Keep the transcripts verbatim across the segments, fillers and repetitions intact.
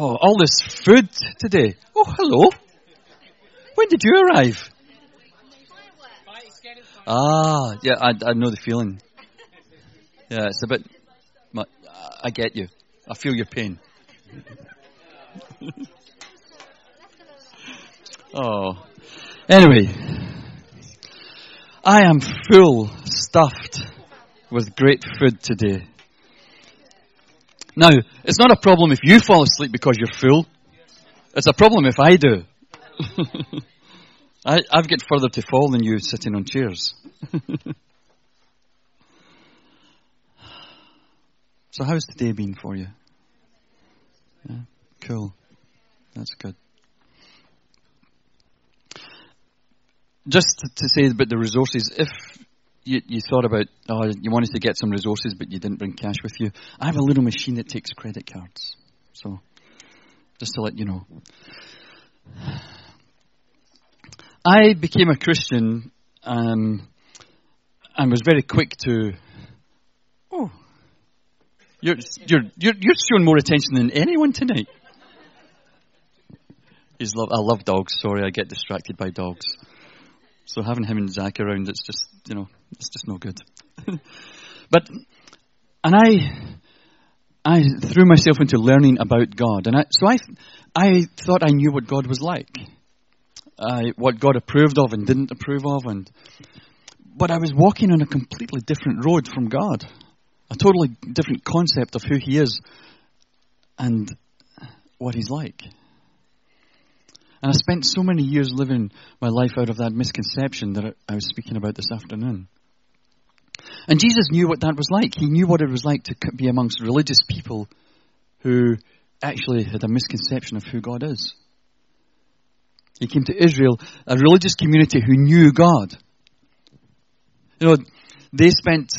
Oh, all this food today. Oh, hello. When did you arrive? Ah, yeah, I, I know the feeling. Yeah, it's a bit... I get you. I feel your pain. Oh. Anyway, I am full, stuffed with great food today. Now, it's not a problem if you fall asleep because you're full. It's a problem if I do. I, I've got further to fall than you sitting on chairs. So how's today been for you? Yeah, cool. That's good. Just to say about the resources, if you, you thought about, oh, you wanted to get some resources, but you didn't bring cash with you, I have a little machine that takes credit cards. So, just to let you know. I became a Christian um, and was very quick to, oh, you're, you're, you're, you're showing more attention than anyone tonight. He's lo- I love dogs, sorry, I get distracted by dogs. So having him and Zach around, it's just, you know, it's just no good. But, and I, I threw myself into learning about God. And I, so I, I thought I knew what God was like. I, what God approved of and didn't approve of. And, but I was walking on a completely different road from God. A totally different concept of who he is and what he's like. And I spent so many years living my life out of that misconception that I was speaking about this afternoon. And Jesus knew what that was like. He knew what it was like to be amongst religious people who actually had a misconception of who God is. He came to Israel, a religious community who knew God. You know, they spent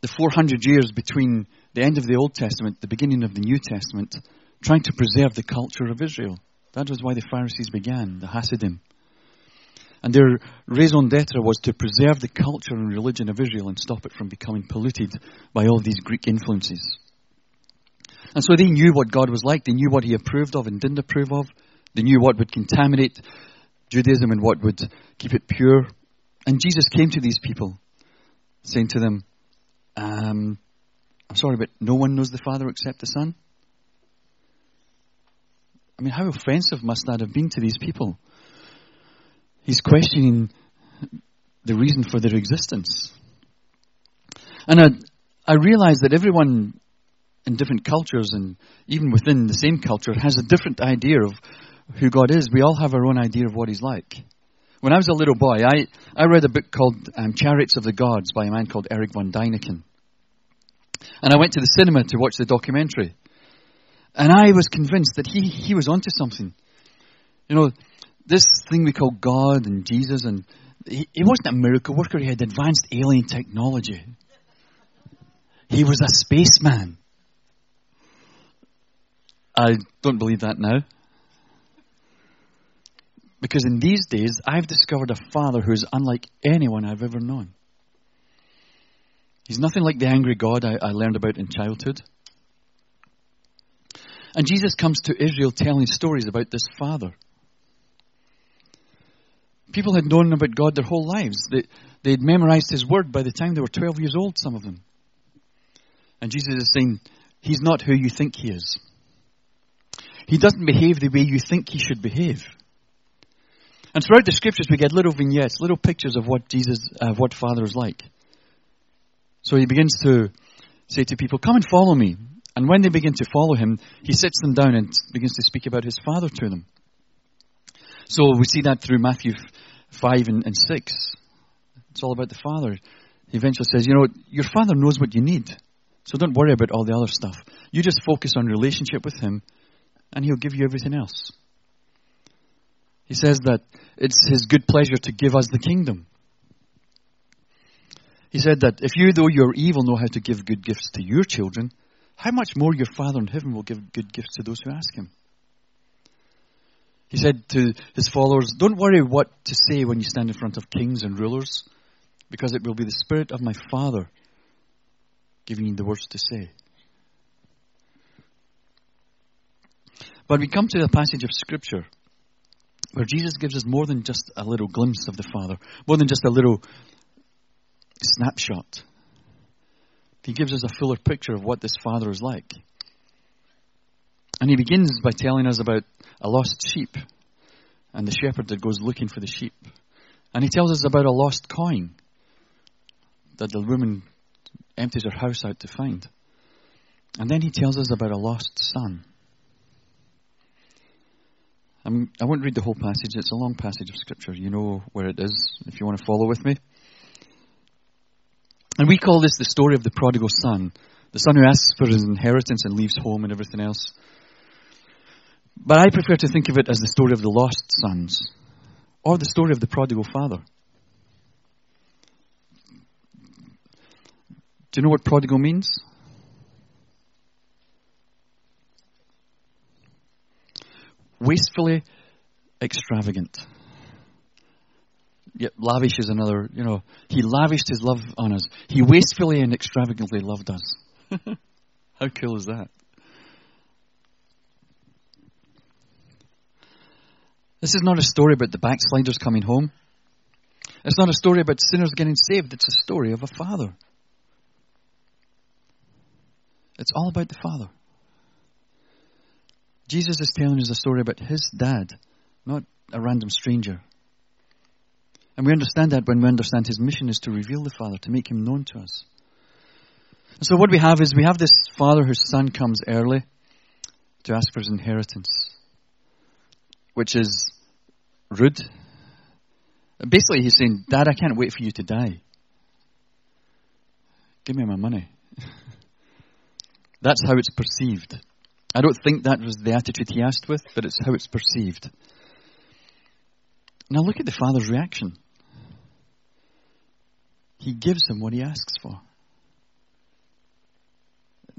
the four hundred years between the end of the Old Testament, the beginning of the New Testament, trying to preserve the culture of Israel. That was why the Pharisees began, the Hasidim. And their raison d'etre was to preserve the culture and religion of Israel and stop it from becoming polluted by all these Greek influences. And so they knew what God was like. They knew what he approved of and didn't approve of. They knew what would contaminate Judaism and what would keep it pure. And Jesus came to these people, saying to them, um, I'm sorry, but no one knows the Father except the Son. I mean, how offensive must that have been to these people? He's questioning the reason for their existence. And I, I realize that everyone in different cultures and even within the same culture has a different idea of who God is. We all have our own idea of what he's like. When I was a little boy, I, I read a book called um, Chariots of the Gods by a man called Eric von Däniken. And I went to the cinema to watch the documentary. And I was convinced that he, he was onto something. You know, this thing we call God and Jesus, and he, he wasn't a miracle worker. He had advanced alien technology. He was a spaceman. I don't believe that now. Because in these days, I've discovered a father who is unlike anyone I've ever known. He's nothing like the angry God I, I learned about in childhood. And Jesus comes to Israel telling stories about this father. People had known about God their whole lives. They, they'd memorized his word by the time they were twelve years old, some of them. And Jesus is saying, he's not who you think he is. He doesn't behave the way you think he should behave. And throughout the scriptures, we get little vignettes, little pictures of what Jesus, uh, what Father is like. So he begins to say to people, come and follow me. And when they begin to follow him, he sits them down and begins to speak about his father to them. So we see that through Matthew five and six. It's all about the father. He eventually says, you know, your father knows what you need. So don't worry about all the other stuff. You just focus on relationship with him and he'll give you everything else. He says that it's his good pleasure to give us the kingdom. He said that if you, though you're evil, know how to give good gifts to your children, how much more your Father in heaven will give good gifts to those who ask him. He said to his followers, don't worry what to say when you stand in front of kings and rulers, because it will be the Spirit of my Father giving you the words to say. But we come to the passage of Scripture where Jesus gives us more than just a little glimpse of the Father, more than just a little snapshot. He gives us a fuller picture of what this Father is like. And he begins by telling us about a lost sheep and the shepherd that goes looking for the sheep. And he tells us about a lost coin that the woman empties her house out to find. And then he tells us about a lost son. I'm, I won't read the whole passage. It's a long passage of Scripture. You know where it is if you want to follow with me. And we call this the story of the prodigal son. The son who asks for his inheritance and leaves home and everything else. But I prefer to think of it as the story of the lost sons, or the story of the prodigal father. Do you know what prodigal means? Wastefully extravagant. Yet lavish is another, you know, he lavished his love on us. He wastefully and extravagantly loved us. How cool is that? This is not a story about the backsliders coming home. It's not a story about sinners getting saved. It's a story of a father. It's all about the father. Jesus is telling us a story about his dad, not a random stranger. And we understand that when we understand his mission is to reveal the Father, to make him known to us. And so what we have is we have this father whose son comes early to ask for his inheritance, which is rude. Basically, he's saying, Dad, I can't wait for you to die. Give me my money. That's how it's perceived. I don't think that was the attitude he asked with, but it's how it's perceived. Now look at the father's reaction. He gives him what he asks for.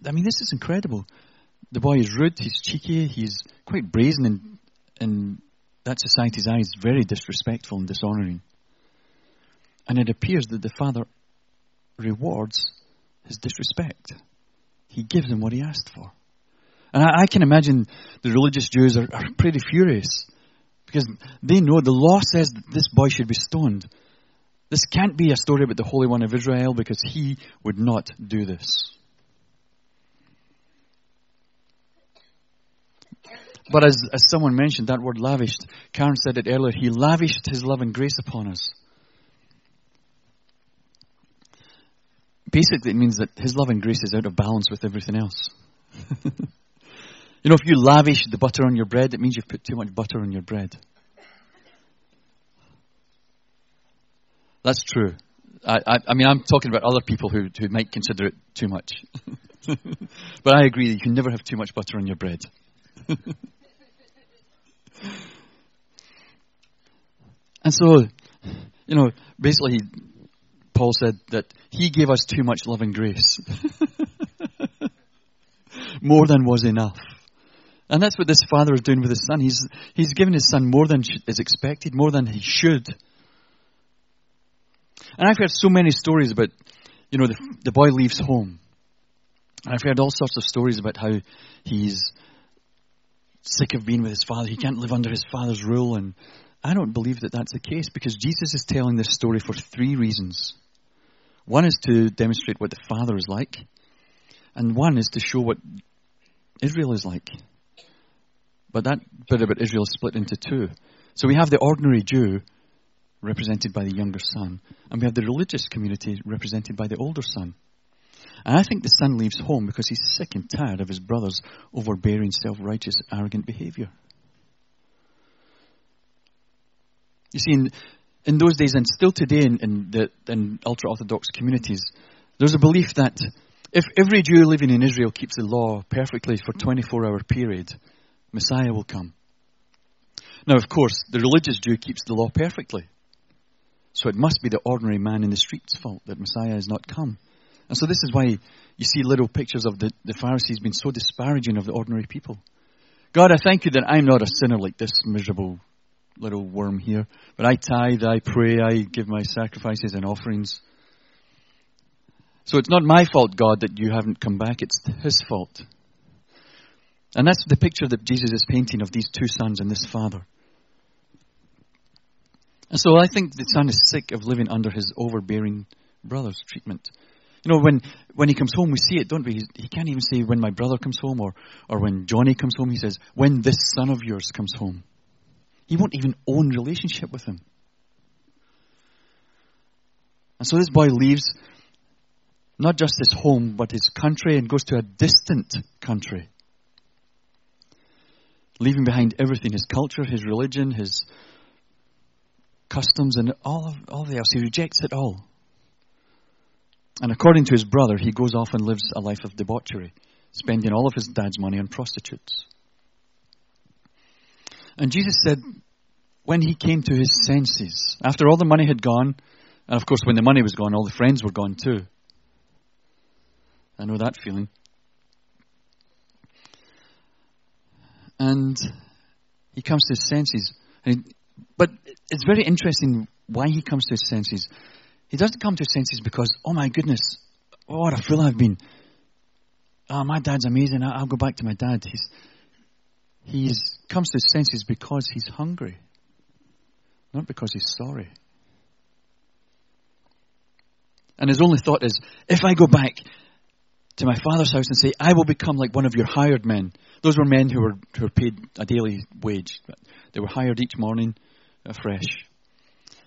I mean, this is incredible. The boy is rude, he's cheeky, he's quite brazen and in that society's eyes, very disrespectful and dishonouring. And it appears that the father rewards his disrespect. He gives him what he asked for. And I, I can imagine the religious Jews are, are pretty furious, because they know the law says that this boy should be stoned. This can't be a story about the Holy One of Israel, because he would not do this. But as, as someone mentioned, that word lavished, Karen said it earlier, he lavished his love and grace upon us. Basically, it means that his love and grace is out of balance with everything else. You know, if you lavish the butter on your bread, it means you've put too much butter on your bread. That's true. I, I, I mean, I'm talking about other people who, who might consider it too much. But I agree that you can never have too much butter on your bread. And so, you know, basically he, Paul said that he gave us too much love and grace. More than was enough. And that's what this father is doing with his son. He's he's given his son more than sh- is expected, more than he should. And I've heard so many stories about, you know, the, the boy leaves home. And I've heard all sorts of stories about how he's sick of being with his father. He can't live under his father's rule. And I don't believe that that's the case, because Jesus is telling this story for three reasons. One is to demonstrate what the father is like. And one is to show what Israel is like. But that bit about Israel is split into two. So we have the ordinary Jew represented by the younger son. And we have the religious community represented by the older son. And I think the son leaves home because he's sick and tired of his brother's overbearing, self-righteous, arrogant behaviour. You see, in, in those days, and still today in, in, the, in ultra-Orthodox communities, there's a belief that if every Jew living in Israel keeps the law perfectly for a twenty-four hour period, Messiah will come. Now, of course, the religious Jew keeps the law perfectly. So it must be the ordinary man in the street's fault that Messiah has not come. And so this is why you see little pictures of the, the Pharisees being so disparaging of the ordinary people. God, I thank you that I'm not a sinner like this miserable little worm here. But I tithe, I pray, I give my sacrifices and offerings. So it's not my fault, God, that you haven't come back. It's his fault. And that's the picture that Jesus is painting of these two sons and this father. And so I think the son is sick of living under his overbearing brother's treatment. You know, when, when he comes home, we see it, don't we? He's, he can't even say, when my brother comes home, or, or when Johnny comes home. He says, when this son of yours comes home. He won't even own relationship with him. And so this boy leaves not just his home, but his country, and goes to a distant country, leaving behind everything, his culture, his religion, his customs, and all of, all the else. He rejects it all. And according to his brother, he goes off and lives a life of debauchery, spending all of his dad's money on prostitutes. And Jesus said, when he came to his senses, after all the money had gone, and of course when the money was gone, all the friends were gone too. I know that feeling. And he comes to his senses. And he, but it's very interesting why he comes to his senses. He doesn't come to his senses because, oh my goodness, oh, what a fool I've been. Oh, my dad's amazing. I'll go back to my dad. He's, he's comes to his senses because he's hungry, not because he's sorry. And his only thought is, if I go back to my father's house and say, I will become like one of your hired men. Those were men who were who were paid a daily wage. But they were hired each morning afresh.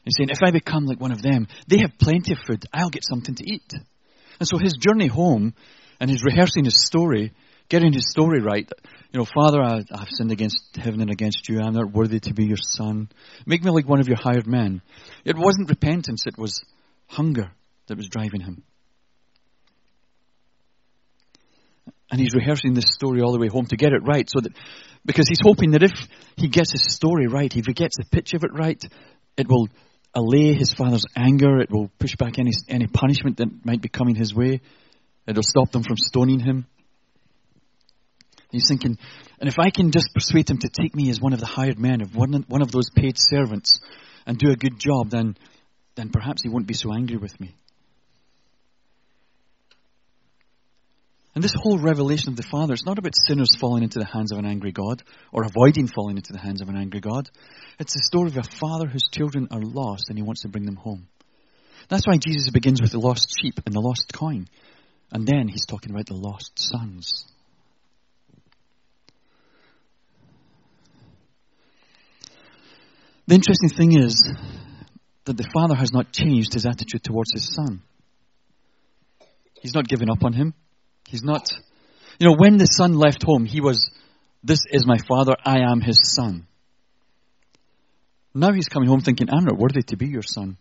He's saying, if I become like one of them, they have plenty of food. I'll get something to eat. And so his journey home and his rehearsing his story, getting his story right. You know, Father, I, I've sinned against heaven and against you. I'm not worthy to be your son. Make me like one of your hired men. It wasn't repentance. It was hunger that was driving him. And he's rehearsing this story all the way home to get it right. So that, because he's hoping that if he gets his story right, if he gets the pitch of it right, it will allay his father's anger. It will push back any any punishment that might be coming his way. It will stop them from stoning him. He's thinking, and if I can just persuade him to take me as one of the hired men, of one, one of those paid servants, and do a good job, then then perhaps he won't be so angry with me. And this whole revelation of the Father, it's not about sinners falling into the hands of an angry God or avoiding falling into the hands of an angry God. It's the story of a father whose children are lost and he wants to bring them home. That's why Jesus begins with the lost sheep and the lost coin. And then he's talking about the lost sons. The interesting thing is that the Father has not changed his attitude towards his son. He's not given up on him. He's not, you know, when the son left home, he was, this is my father, I am his son. Now he's coming home thinking, I'm not worthy to be your son.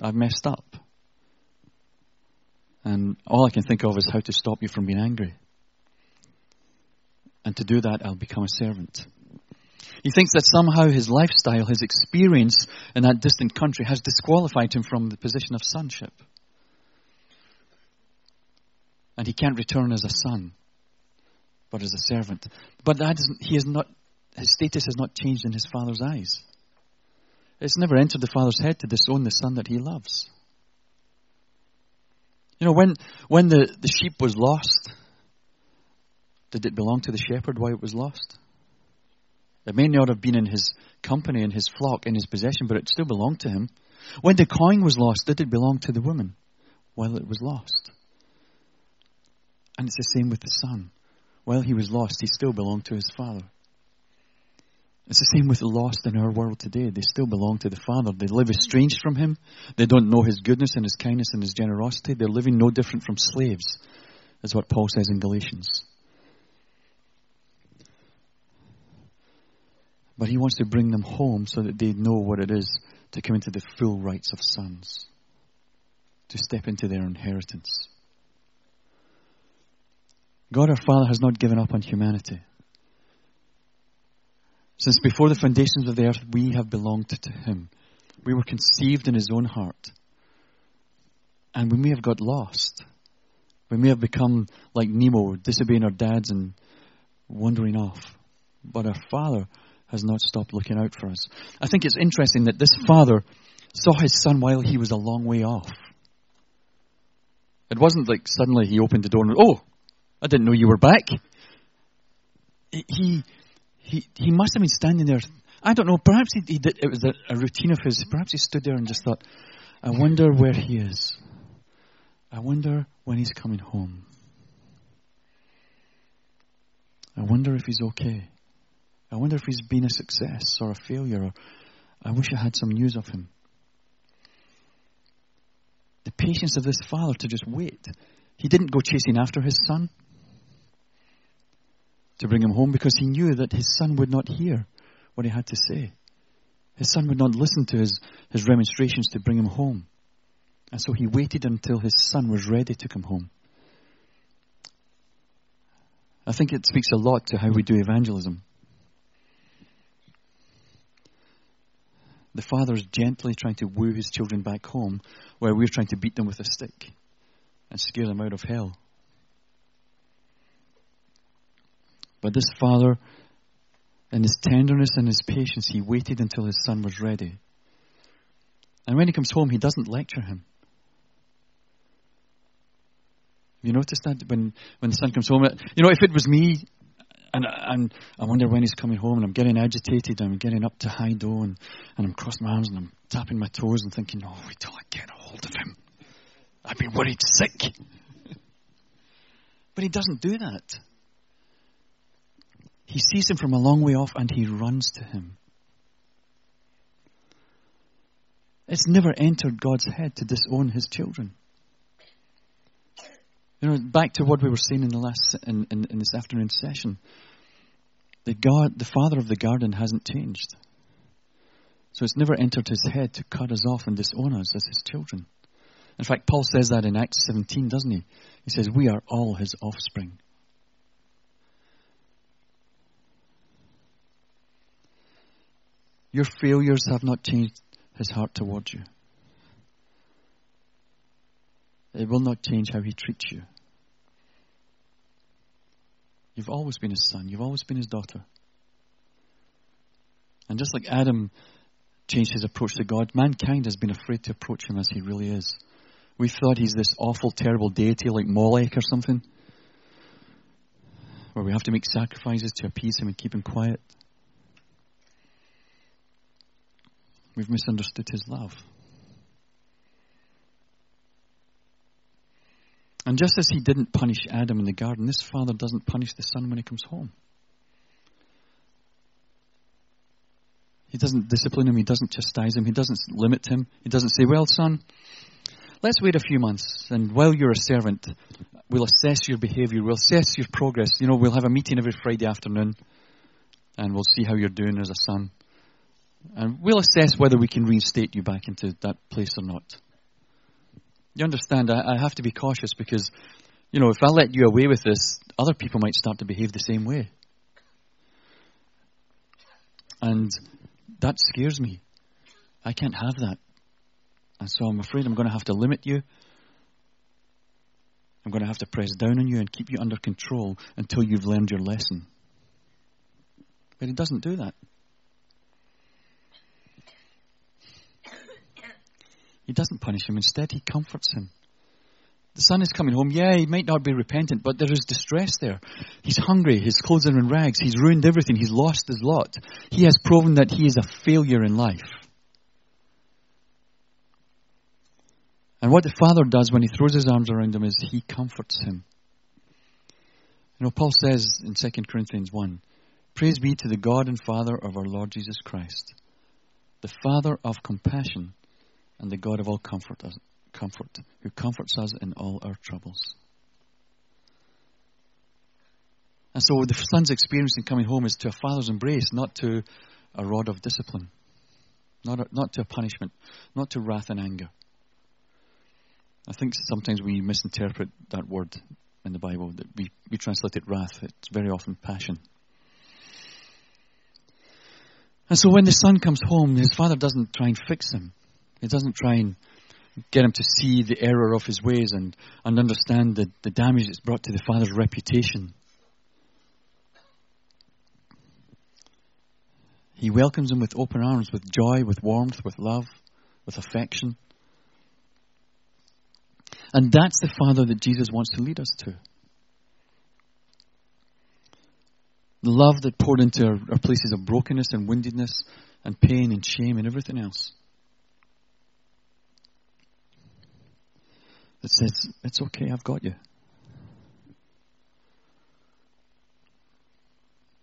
I've messed up. And all I can think of is how to stop you from being angry. And to do that, I'll become a servant. He thinks that somehow his lifestyle, his experience in that distant country has disqualified him from the position of sonship. And he can't return as a son, but as a servant. But that isn't, he is not, his status has not changed in his father's eyes. It's never entered the father's head to disown the son that he loves. You know, when when the, the sheep was lost, did it belong to the shepherd while it was lost? It may not have been in his company, in his flock, in his possession, but it still belonged to him. When the coin was lost, did it belong to the woman while it was lost? And it's the same with the son. While he was lost, he still belonged to his father. It's the same with the lost in our world today. They still belong to the father. They live estranged from him. They don't know his goodness and his kindness and his generosity. They're living no different from slaves, is what Paul says in Galatians. But he wants to bring them home so that they know what it is to come into the full rights of sons, to step into their inheritance. God our Father has not given up on humanity. Since before the foundations of the earth, we have belonged to him. We were conceived in his own heart. And we may have got lost. We may have become like Nemo, disobeying our dads and wandering off. But our Father has not stopped looking out for us. I think it's interesting that this father saw his son while he was a long way off. It wasn't like suddenly he opened the door and, oh, I didn't know you were back. He he he must have been standing there. I don't know, perhaps he, he did, it was a, a routine of his. Perhaps he stood there and just thought, I wonder where he is. I wonder when he's coming home. I wonder if he's okay. I wonder if he's been a success or a failure. Or I wish I had some news of him. The patience of this father to just wait. He didn't go chasing after his son to bring him home because he knew that his son would not hear what he had to say. His son would not listen to his, his remonstrations to bring him home. And so he waited until his son was ready to come home. I think it speaks a lot to how we do evangelism. The father is gently trying to woo his children back home while we're trying to beat them with a stick and scare them out of hell. But this father, in his tenderness and his patience, he waited until his son was ready. And when he comes home, he doesn't lecture him. You notice that when, when the son comes home, you know, if it was me, and, and I wonder when he's coming home, and I'm getting agitated, and I'm getting up to high dough, and, and I'm crossing my arms, and I'm tapping my toes, and thinking, oh, wait till I get a hold of him. I'd be worried sick. But he doesn't do that. He sees him from a long way off, and he runs to him. It's never entered God's head to disown his children. You know, back to what we were saying in the last in, in, in this afternoon session. The God, the Father of the garden hasn't changed. So it's never entered his head to cut us off and disown us as his children. In fact, Paul says that in Acts seventeen, doesn't he? He says, we are all his offspring. Your failures have not changed his heart towards you. It will not change how he treats you. You've always been his son. You've always been his daughter. And just like Adam changed his approach to God, mankind has been afraid to approach him as he really is. We thought he's this awful, terrible deity like Molech or something, where we have to make sacrifices to appease him and keep him quiet. We've misunderstood his love. And just as he didn't punish Adam in the garden, this father doesn't punish the son when he comes home. He doesn't discipline him. He doesn't chastise him. He doesn't limit him. He doesn't say, well, son, let's wait a few months. And while you're a servant, we'll assess your behavior. We'll assess your progress. You know, we'll have a meeting every Friday afternoon and we'll see how you're doing as a son. And we'll assess whether we can reinstate you back into that place or not. You understand, I, I have to be cautious because, you know, if I let you away with this, other people might start to behave the same way. And that scares me. I can't have that. And so I'm afraid I'm going to have to limit you. I'm going to have to press down on you and keep you under control until you've learned your lesson. But he doesn't do that. He doesn't punish him. Instead, he comforts him. The son is coming home. Yeah, he might not be repentant, but there is distress there. He's hungry. His clothes are in rags. He's ruined everything. He's lost his lot. He has proven that he is a failure in life. And what the father does when he throws his arms around him is he comforts him. You know, Paul says in Second Corinthians one, praise be to the God and Father of our Lord Jesus Christ, the Father of compassion, and the God of all comfort, comfort, who comforts us in all our troubles. And so the son's experience in coming home is to a father's embrace, not to a rod of discipline, not, a, not to a punishment, not to wrath and anger. I think sometimes we misinterpret that word in the Bible, that we, we translate it wrath. It's very often passion. And so when the son comes home, his father doesn't try and fix him. He doesn't try and get him to see the error of his ways and, and understand the, the damage it's brought to the father's reputation. He welcomes him with open arms, with joy, with warmth, with love, with affection. And that's the Father that Jesus wants to lead us to. The love that poured into our, our places of brokenness and woundedness and pain and shame and everything else. That says, it's okay, I've got you.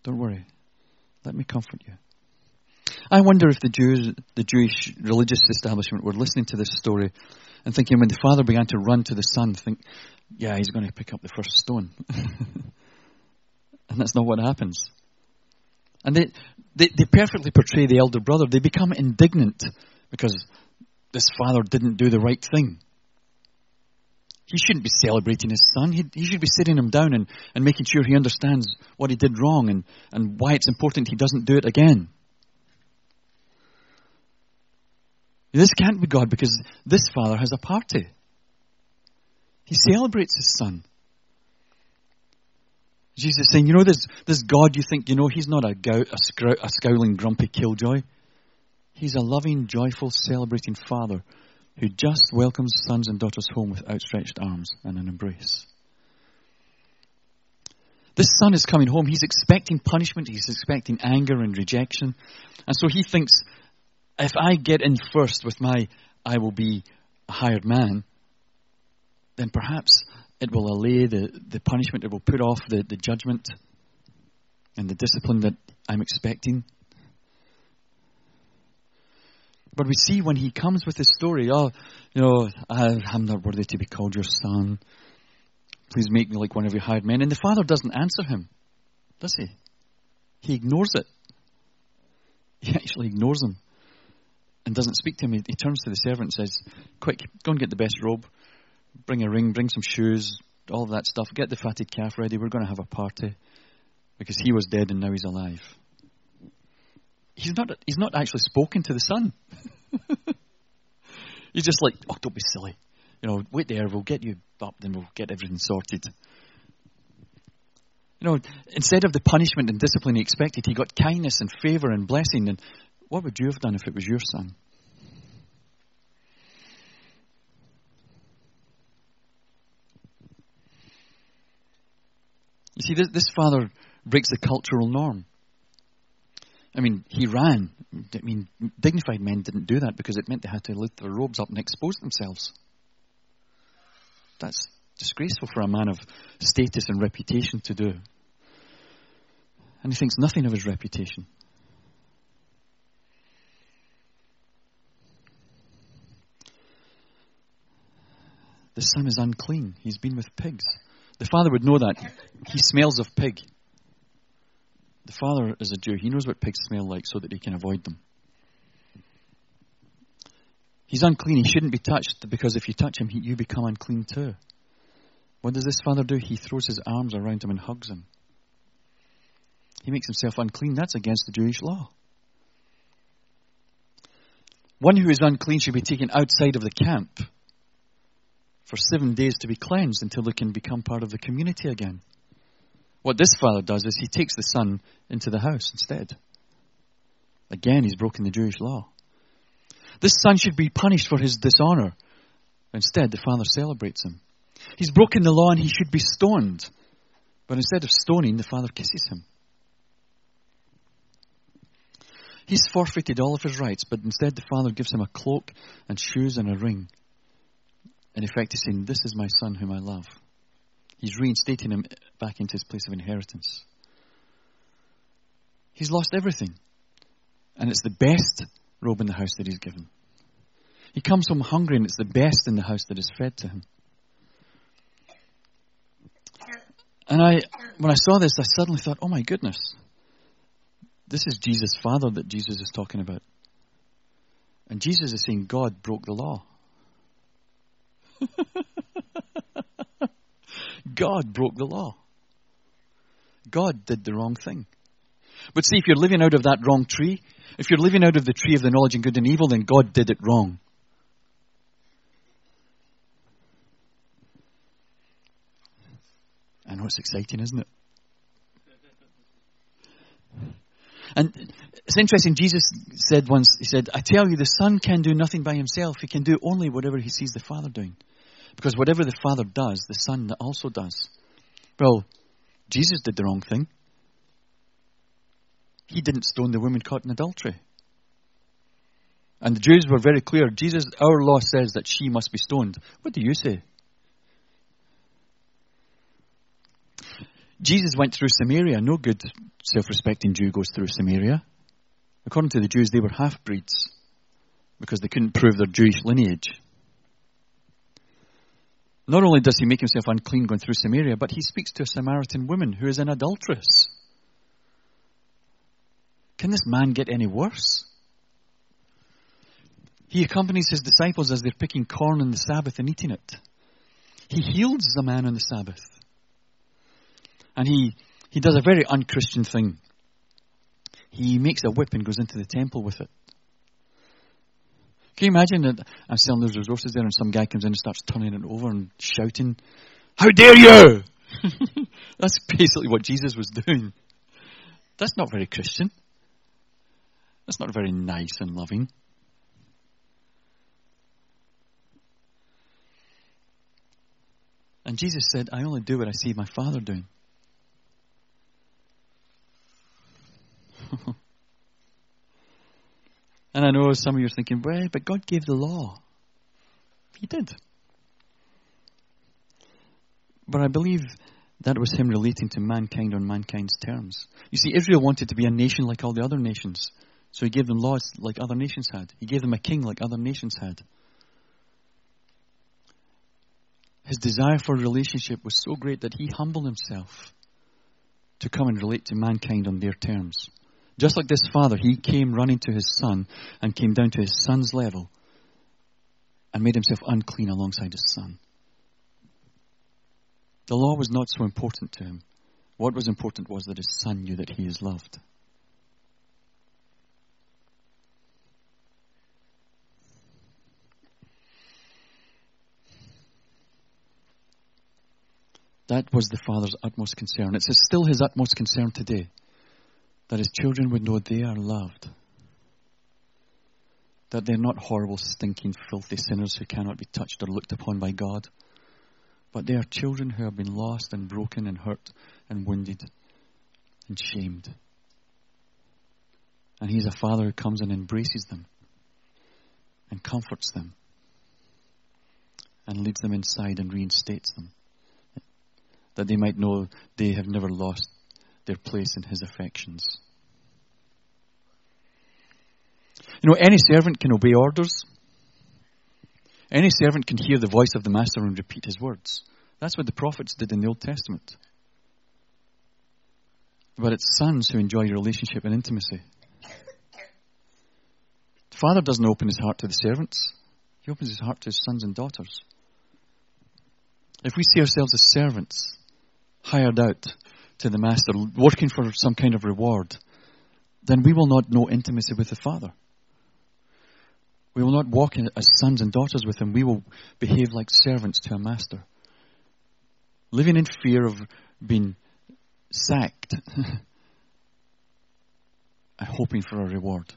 Don't worry. Let me comfort you. I wonder if the Jews, the Jewish religious establishment were listening to this story and thinking, when the father began to run to the son, think, yeah, he's going to pick up the first stone. And that's not what happens. And they, they, they perfectly portray the elder brother. They become indignant because this father didn't do the right thing. He shouldn't be celebrating his son. He, he should be sitting him down and, and making sure he understands what he did wrong and, and why it's important he doesn't do it again. This can't be God, because this father has a party. He celebrates his son. Jesus is saying, you know, this, this God you think, you know, he's not a, gout, a, scrou- a scowling, grumpy killjoy. He's a loving, joyful, celebrating father who just welcomes sons and daughters home with outstretched arms and an embrace. This son is coming home. He's expecting punishment. He's expecting anger and rejection. And so he thinks, if I get in first with my, I will be a hired man, then perhaps it will allay the, the punishment, it will put off the, the judgment and the discipline that I'm expecting. But we see when he comes with his story, oh, you know, I, I'm not worthy to be called your son. Please make me like one of your hired men. And the father doesn't answer him, does he? He ignores it. He actually ignores him. And doesn't speak to him. He, he turns to the servant and says, quick, go and get the best robe. Bring a ring, bring some shoes, all of that stuff. Get the fatted calf ready. We're going to have a party. Because he was dead and now he's alive. He's not He's not actually spoken to the son. He's just like, oh, don't be silly. You know, wait there, we'll get you up, then we'll get everything sorted. You know, instead of the punishment and discipline he expected, he got kindness and favour and blessing. And what would you have done if it was your son? You see, this, this father breaks the cultural norm. I mean, he ran. I mean, dignified men didn't do that because it meant they had to lift their robes up and expose themselves. That's disgraceful for a man of status and reputation to do. And he thinks nothing of his reputation. The son is unclean. He's been with pigs. The father would know that. He smells of pig. The father is a Jew. He knows what pigs smell like so that he can avoid them. He's unclean. He shouldn't be touched, because if you touch him, he, you become unclean too. What does this father do? He throws his arms around him and hugs him. He makes himself unclean. That's against the Jewish law. One who is unclean should be taken outside of the camp for seven days to be cleansed until they can become part of the community again. What this father does is he takes the son into the house instead. Again, he's broken the Jewish law. This son should be punished for his dishonor. Instead, the father celebrates him. He's broken the law and he should be stoned. But instead of stoning, the father kisses him. He's forfeited all of his rights, but instead the father gives him a cloak and shoes and a ring. In effect, he's saying, this is my son whom I love. He's reinstating him back into his place of inheritance. He's lost everything. And it's the best robe in the house that he's given. He comes home hungry, and it's the best in the house that is fed to him. And I, when I saw this, I suddenly thought, oh my goodness. This is Jesus' father that Jesus is talking about. And Jesus is saying God broke the law. God broke the law. God did the wrong thing. But see, if you're living out of that wrong tree, if you're living out of the tree of the knowledge of good and evil, then God did it wrong. I know, it's exciting, isn't it? And it's interesting, Jesus said once, he said, I tell you, the son can do nothing by himself. He can do only whatever he sees the father doing. Because whatever the Father does, the Son also does. Well, Jesus did the wrong thing. He didn't stone the woman caught in adultery. And the Jews were very clear. Jesus, our law says that she must be stoned. What do you say? Jesus went through Samaria. No good self-respecting Jew goes through Samaria. According to the Jews, they were half-breeds because they couldn't prove their Jewish lineage. Not only does he make himself unclean going through Samaria, but he speaks to a Samaritan woman who is an adulteress. Can this man get any worse? He accompanies his disciples as they're picking corn on the Sabbath and eating it. He heals the man on the Sabbath. And he, he does a very unchristian thing. He makes a whip and goes into the temple with it. Can you imagine that I'm selling those resources there and some guy comes in and starts turning it over and shouting, "How dare you!" That's basically what Jesus was doing. That's not very Christian. That's not very nice and loving. And Jesus said, "I only do what I see my Father doing." And I know some of you are thinking, "Well, but God gave the law." He did. But I believe that was him relating to mankind on mankind's terms. You see, Israel wanted to be a nation like all the other nations. So he gave them laws like other nations had. He gave them a king like other nations had. His desire for relationship was so great that he humbled himself to come and relate to mankind on their terms. Just like this father, he came running to his son and came down to his son's level and made himself unclean alongside his son. The law was not so important to him. What was important was that his son knew that he is loved. That was the Father's utmost concern. It's still his utmost concern today, that his children would know they are loved. That they're not horrible, stinking, filthy sinners who cannot be touched or looked upon by God. But they are children who have been lost and broken and hurt and wounded and shamed. And he's a Father who comes and embraces them and comforts them and leads them inside and reinstates them, that they might know they have never lost their place in his affections. You know, any servant can obey orders. Any servant can hear the voice of the master and repeat his words. That's what the prophets did in the Old Testament. But it's sons who enjoy relationship and intimacy. The father doesn't open his heart to the servants. He opens his heart to his sons and daughters. If we see ourselves as servants, hired out to the master, working for some kind of reward, then we will not know intimacy with the Father. We will not walk in as sons and daughters with him. We will behave like servants to a master, living in fear of being sacked and hoping for a reward.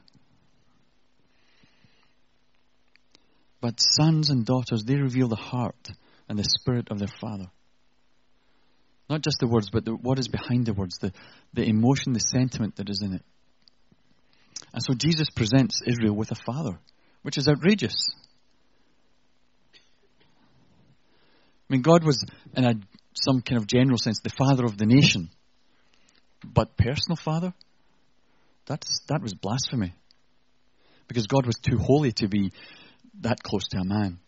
But sons and daughters, they reveal the heart and the spirit of their Father. Not just the words, but the, what is behind the words, the, the emotion, the sentiment that is in it. And so Jesus presents Israel with a father, which is outrageous. I mean, God was, in a, some kind of general sense, the father of the nation. But personal father? That's, that was blasphemy. Because God was too holy to be that close to a man.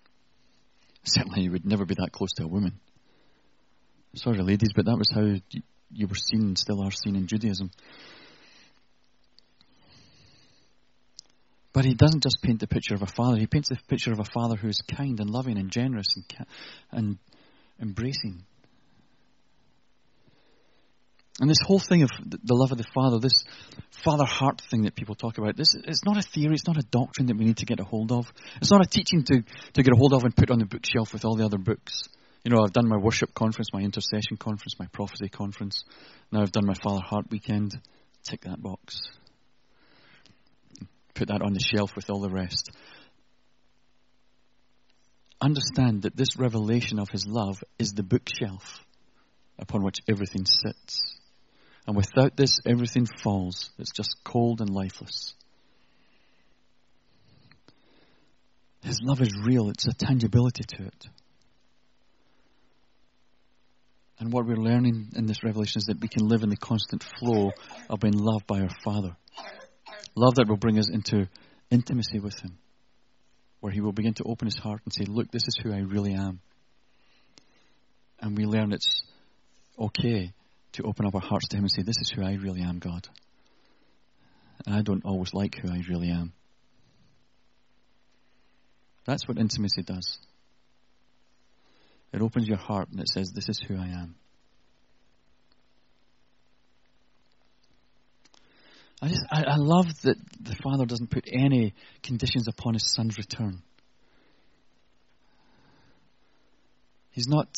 Certainly you would never be that close to a woman. Sorry ladies, but that was how you were seen and still are seen in Judaism. But he doesn't just paint the picture of a father. He paints the picture of a father who is kind and loving and generous and, ca- and embracing. And this whole thing of the love of the father, this father heart thing that people talk about, this it's not a theory, it's not a doctrine that we need to get a hold of. It's not a teaching to, to get a hold of and put on the bookshelf with all the other books. You know, I've done my worship conference, my intercession conference, my prophecy conference. Now I've done my Father Heart weekend. Tick that box. Put that on the shelf with all the rest. understand that this revelation of his love is the bookshelf upon which everything sits. And without this, everything falls. It's just cold and lifeless. His love is real. It's a tangibility to it. And what we're learning in this revelation is that we can live in the constant flow of being loved by our Father. Love that will bring us into intimacy with him, where he will begin to open his heart and say, look, this is who I really am. And we learn it's okay to open up our hearts to him and say, this is who I really am, God. And I don't always like who I really am. That's what intimacy does. It opens your heart and it says, this is who I am. I just, I, I love that the Father doesn't put any conditions upon his Son's return. He's not,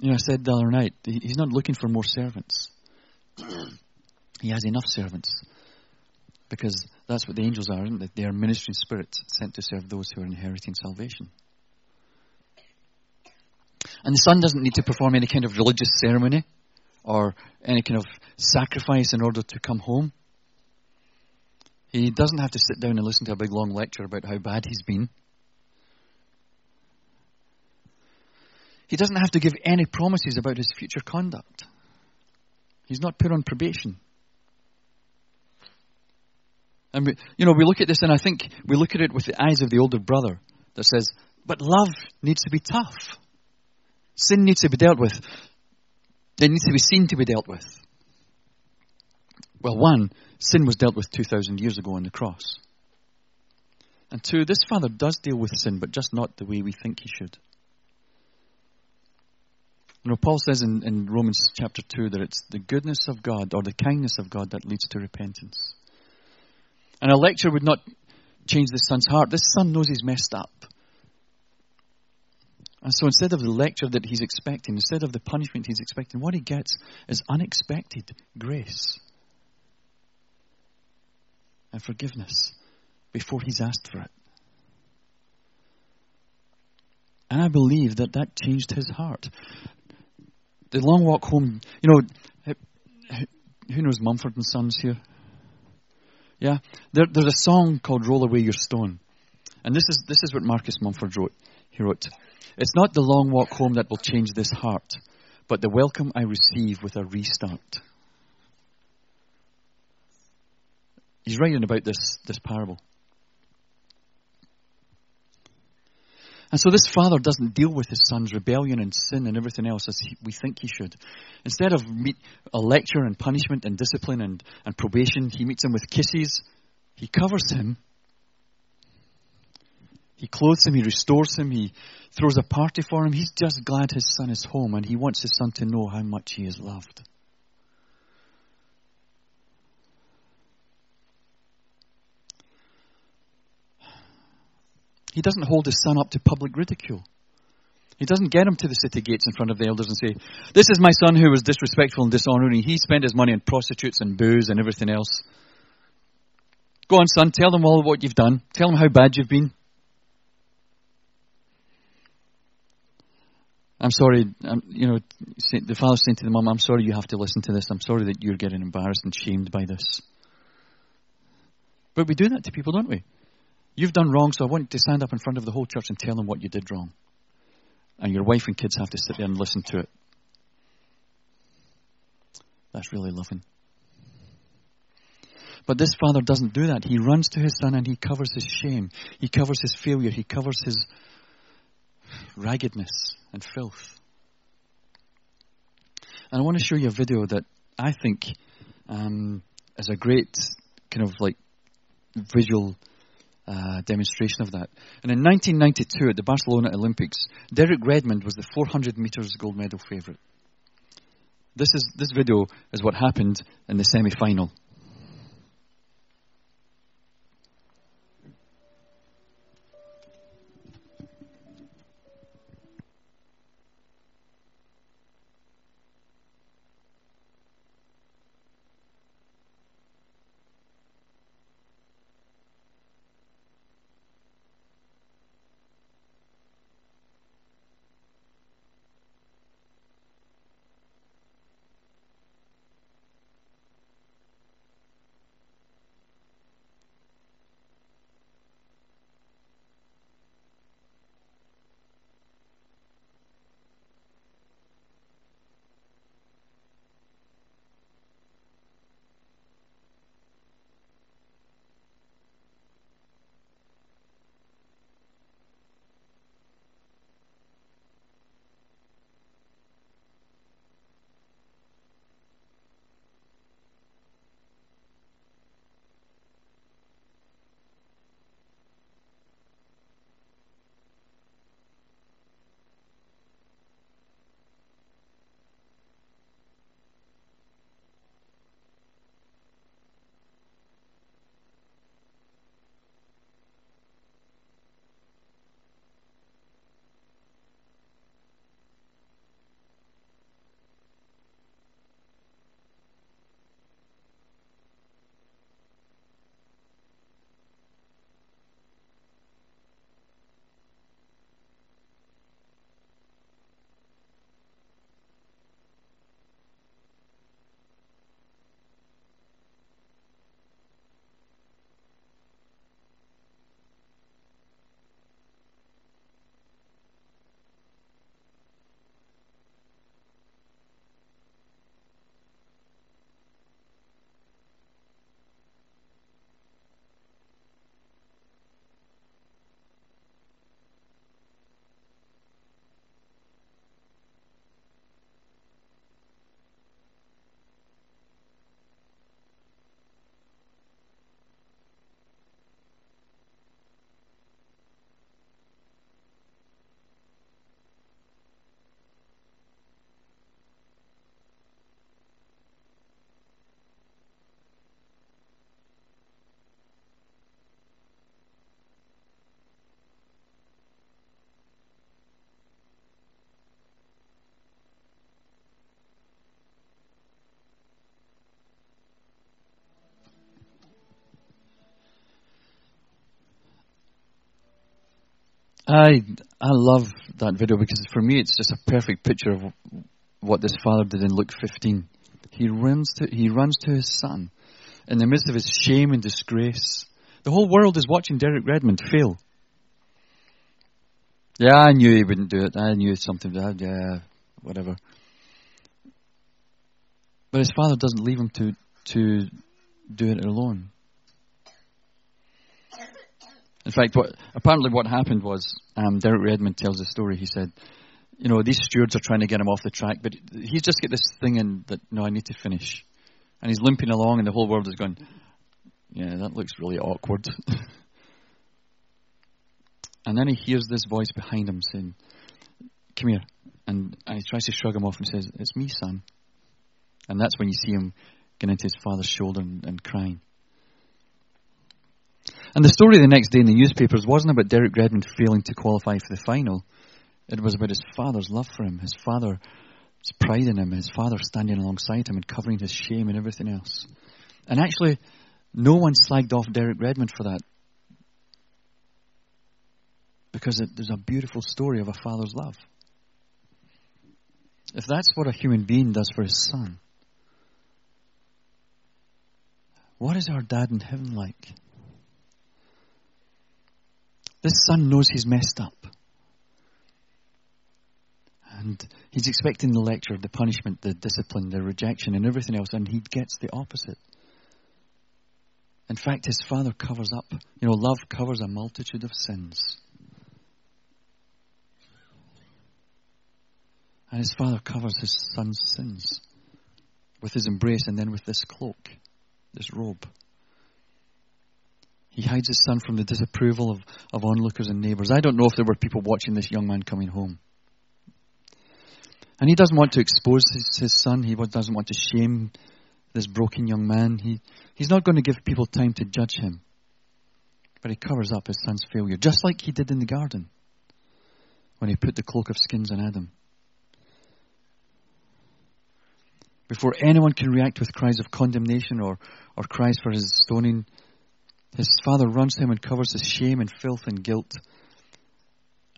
you know, I said the other night, he's not looking for more servants. He has enough servants. Because that's what the angels are, isn't it? They are ministering spirits sent to serve those who are inheriting salvation. And the Son doesn't need to perform any kind of religious ceremony or any kind of sacrifice in order to come home. He doesn't have to sit down and listen to a big long lecture about how bad he's been. He doesn't have to give any promises about his future conduct. He's not put on probation. And we, you know, we look at this and I think we look at it with the eyes of the older brother that says, but love needs to be tough. Sin needs to be dealt with. It needs to be seen to be dealt with. Well, one, sin was dealt with two thousand years ago on the cross. And two, this Father does deal with sin, but just not the way we think he should. You know, Paul says in, in Romans chapter two that it's the goodness of God or the kindness of God that leads to repentance. And a lecture would not change the Son's heart. This Son knows he's messed up. And so instead of the lecture that he's expecting, instead of the punishment he's expecting, what he gets is unexpected grace and forgiveness before he's asked for it. And I believe that that changed his heart. The long walk home, you know, who knows Mumford and Sons here? Yeah, there, there's a song called Roll Away Your Stone. And this is this is what Marcus Mumford wrote. He wrote, it's not the long walk home that will change this heart, but the welcome I receive with a restart. He's writing about this, this parable. And so this Father doesn't deal with his Son's rebellion and sin and everything else as he, we think he should. Instead of meet, a lecture and punishment and discipline and, and probation, he meets him with kisses. He covers him. He clothes him. He restores him. He throws a party for him. He's just glad his Son is home, and he wants his Son to know how much he is loved. He doesn't hold his Son up to public ridicule. He doesn't get him to the city gates in front of the elders and say, this is my Son who was disrespectful and dishonoring. He spent his money on prostitutes and booze and everything else. Go on, Son, tell them all what you've done. Tell them how bad you've been. I'm sorry, I'm, you know, the Father's saying to the mum, I'm sorry you have to listen to this. I'm sorry that you're getting embarrassed and shamed by this. But we do that to people, don't we? You've done wrong, so I want you to stand up in front of the whole church and tell them what you did wrong. And your wife and kids have to sit there and listen to it. That's really loving. But this Father doesn't do that. He runs to his Son and he covers his shame. He covers his failure. He covers his raggedness and filth. And I want to show you a video that I think um, is a great kind of like visual Uh, demonstration of that. And in nineteen ninety-two at the Barcelona Olympics, Derek Redmond was the four hundred meters gold medal favourite. This is this video is what happened in the semi-final. I I love that video because for me it's just a perfect picture of what this father did in Luke fifteen. He runs to he runs to his son in the midst of his shame and disgrace. The whole world is watching Derek Redmond fail. Yeah, I knew he wouldn't do it. I knew something. Yeah, whatever. But his father doesn't leave him to to do it alone. In fact, what, apparently what happened was, um, Derek Redmond tells the story. He said, you know, these stewards are trying to get him off the track, but he's just got this thing in that, no, I need to finish. And he's limping along and the whole world is going, yeah, that looks really awkward. And then he hears this voice behind him saying, come here. And, and he tries to shrug him off and says, it's me, son. And that's when you see him getting into his father's shoulder and, and crying. And the story the next day in the newspapers wasn't about Derek Redmond failing to qualify for the final. It was about his father's love for him, his father's pride in him, his father standing alongside him and covering his shame and everything else. And actually, no one slagged off Derek Redmond for that. Because it, there's a beautiful story of a father's love. If that's what a human being does for his son, what is our dad in heaven like? This son knows he's messed up. And he's expecting the lecture, the punishment, the discipline, the rejection and everything else, and he gets the opposite. In fact, his father covers up. You know, love covers a multitude of sins. And his father covers his son's sins with his embrace and then with this cloak, this robe. He hides his son from the disapproval of, of onlookers and neighbours. I don't know if there were people watching this young man coming home. And he doesn't want to expose his, his son. He doesn't want to shame this broken young man. He, he's not going to give people time to judge him. But he covers up his son's failure, just like he did in the garden when he put the cloak of skins on Adam. Before anyone can react with cries of condemnation or, or cries for his stoning, his father runs to him and covers his shame and filth and guilt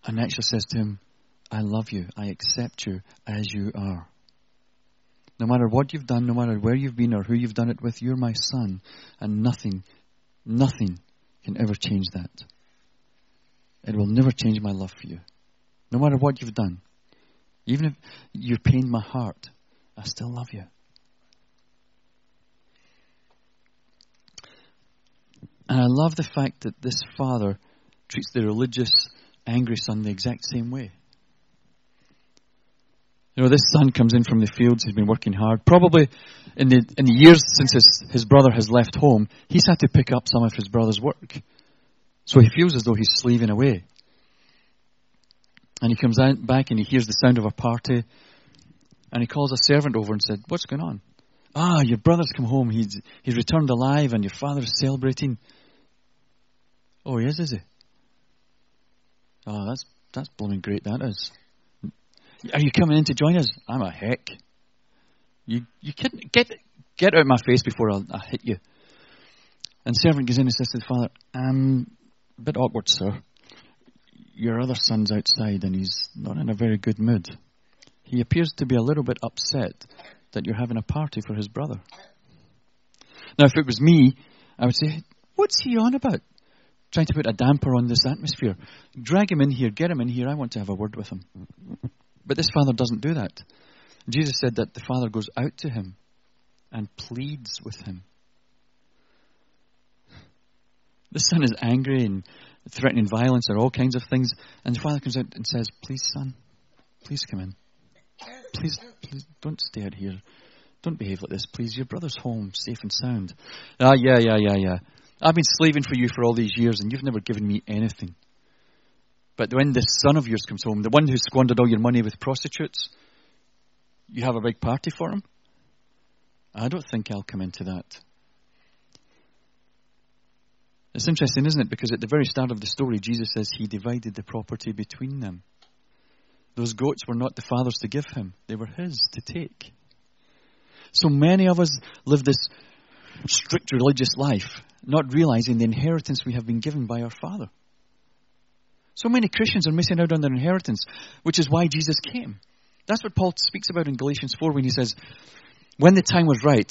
and actually says to him, I love you, I accept you as you are. No matter what you've done, no matter where you've been or who you've done it with, you're my son, and nothing, nothing can ever change that. It will never change my love for you. No matter what you've done, even if you pained my heart, I still love you. And I love the fact that this father treats the religious, angry son the exact same way. You know, this son comes in from the fields, he's been working hard. Probably in the in the years since his, his brother has left home, he's had to pick up some of his brother's work. So he feels as though he's sleeving away. And he comes out back and he hears the sound of a party. And he calls a servant over and said, what's going on? Ah, your brother's come home. He's he's returned alive and your father's celebrating. Oh, he is, is he? Oh, that's, that's blooming great, that is. Are you coming in to join us? I'm a heck. You you couldn't get, get out of my face before I, I hit you. And servant goes in and says to the father, um, a bit awkward, sir. Your other son's outside and he's not in a very good mood. He appears to be a little bit upset that you're having a party for his brother. Now, if it was me, I would say, what's he on about? Trying to put a damper on this atmosphere. Drag him in here, get him in here, I want to have a word with him. But this father doesn't do that. Jesus said that the father goes out to him and pleads with him. The son is angry and threatening violence or all kinds of things, and the father comes out and says, please, son, please come in. Please, please don't stay out here. Don't behave like this, please. Your brother's home, safe and sound. Ah, yeah, yeah, yeah, yeah. I've been slaving for you for all these years, and you've never given me anything. But when this son of yours comes home, the one who squandered all your money with prostitutes, you have a big party for him? I don't think I'll come into that. It's interesting, isn't it? Because at the very start of the story, Jesus says he divided the property between them. Those goats were not the father's to give him. They were his to take. So many of us live this strict religious life, not realizing the inheritance we have been given by our father. So many Christians are missing out on their inheritance, which is why Jesus came. That's what Paul speaks about in Galatians four when he says, when the time was right,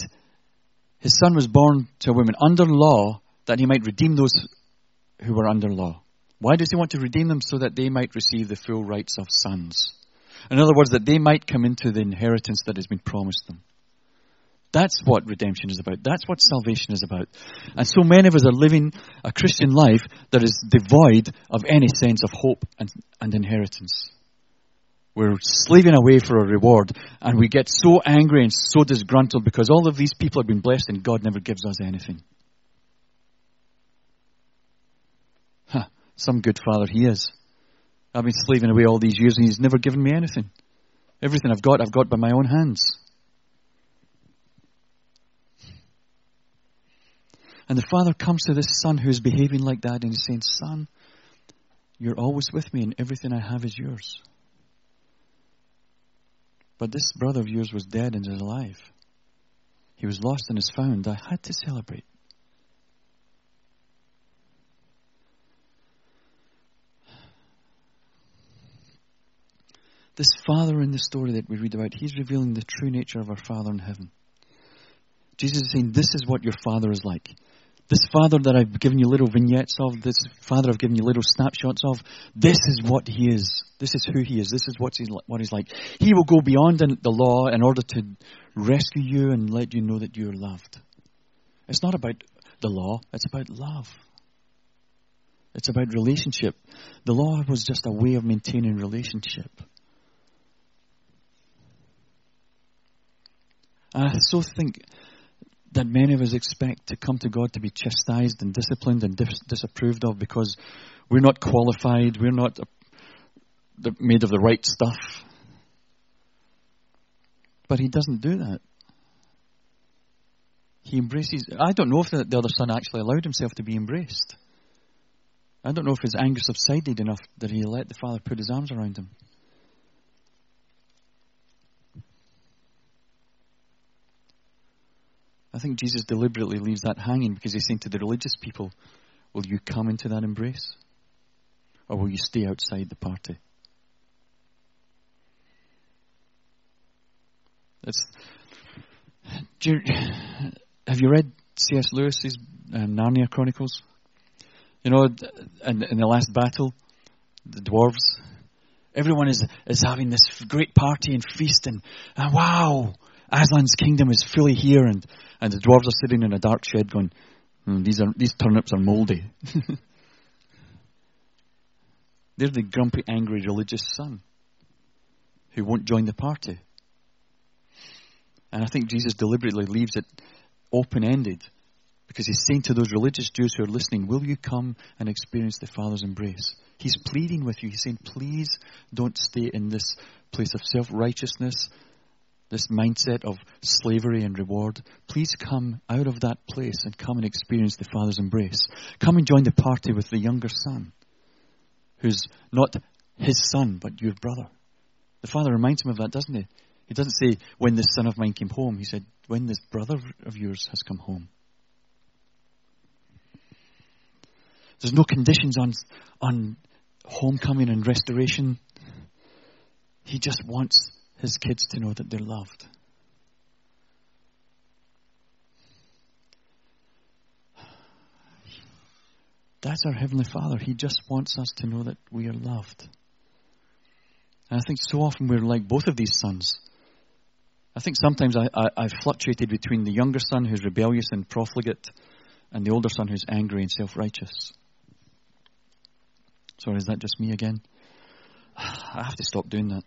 his son was born to a woman under law that he might redeem those who were under law. Why does he want to redeem them? So that they might receive the full rights of sons. In other words, that they might come into the inheritance that has been promised them. That's what redemption is about. That's what salvation is about. And so many of us are living a Christian life that is devoid of any sense of hope and, and inheritance. We're slaving away for a reward, and we get so angry and so disgruntled because all of these people have been blessed and God never gives us anything. Huh, some good father he is. I've been slaving away all these years and he's never given me anything. Everything I've got, I've got by my own hands. And the father comes to this son who's behaving like that and he's saying, son, you're always with me and everything I have is yours. But this brother of yours was dead and is alive. He was lost and is found. I had to celebrate. This father in the story that we read about, he's revealing the true nature of our Father in heaven. Jesus is saying, this is what your Father is like. This Father that I've given you little vignettes of, this Father I've given you little snapshots of, this is what He is. This is who He is. This is what He's like. He will go beyond the law in order to rescue you and let you know that you're loved. It's not about the law. It's about love. It's about relationship. The law was just a way of maintaining relationship. I so think that many of us expect to come to God to be chastised and disciplined and dis- disapproved of because we're not qualified, we're not made of the right stuff. But he doesn't do that. He embraces... I don't know if the, the other son actually allowed himself to be embraced. I don't know if his anger subsided enough that he let the father put his arms around him. I think Jesus deliberately leaves that hanging because he's saying to the religious people, will you come into that embrace? Or will you stay outside the party? That's, do you, have you read C S Lewis's um, Narnia Chronicles? You know, in, in the last battle, the dwarves, everyone is, is having this great party and feast and, and wow! Aslan's kingdom is fully here, and, and the dwarves are sitting in a dark shed going, mm, these are these turnips are mouldy. They're the grumpy, angry, religious son who won't join the party. And I think Jesus deliberately leaves it open-ended because he's saying to those religious Jews who are listening, will you come and experience the Father's embrace? He's pleading with you. He's saying, please don't stay in this place of self-righteousness, this mindset of slavery and reward. Please come out of that place and come and experience the Father's embrace. Come and join the party with the younger son, who's not his son, but your brother. The Father reminds him of that, doesn't he? He doesn't say, when this son of mine came home. He said, when this brother of yours has come home. There's no conditions on, on homecoming and restoration. He just wants his kids to know that they're loved. That's our Heavenly Father. He just wants us to know that we are loved. And I think so often we're like both of these sons. I think sometimes I, I, I've fluctuated between the younger son who's rebellious and profligate and the older son who's angry and self-righteous. Sorry, is that just me again? I have to stop doing that.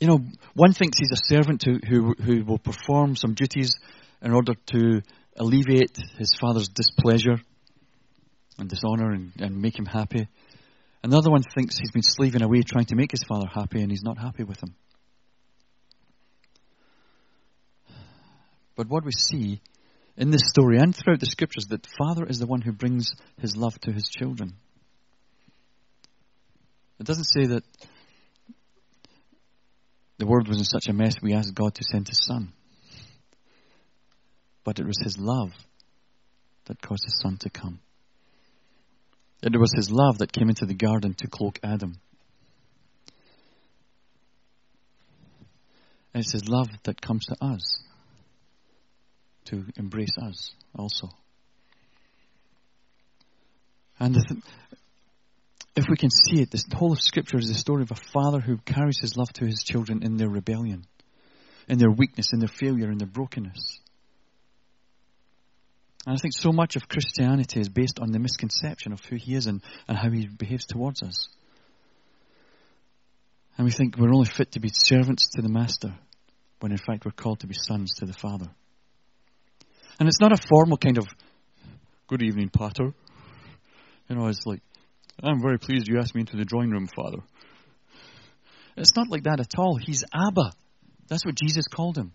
You know, one thinks he's a servant who, who who will perform some duties in order to alleviate his father's displeasure and dishonour and, and make him happy. Another one thinks he's been slaving away trying to make his father happy and he's not happy with him. But what we see in this story and throughout the scriptures that the father is the one who brings his love to his children. It doesn't say that the world was in such a mess, we asked God to send His Son. But it was His love that caused his son to come. It was his love that came into the garden to cloak Adam. And it's his love that comes to us, to embrace us also. And the th- if we can see it, this whole of Scripture is the story of a father who carries his love to his children in their rebellion, in their weakness, in their failure, in their brokenness. And I think so much of Christianity is based on the misconception of who he is and, and how he behaves towards us. And we think we're only fit to be servants to the master, when in fact we're called to be sons to the Father. And it's not a formal kind of, good evening, Pater. You know, it's like, I'm very pleased you asked me into the drawing room, Father. It's not like that at all. He's Abba. That's what Jesus called him.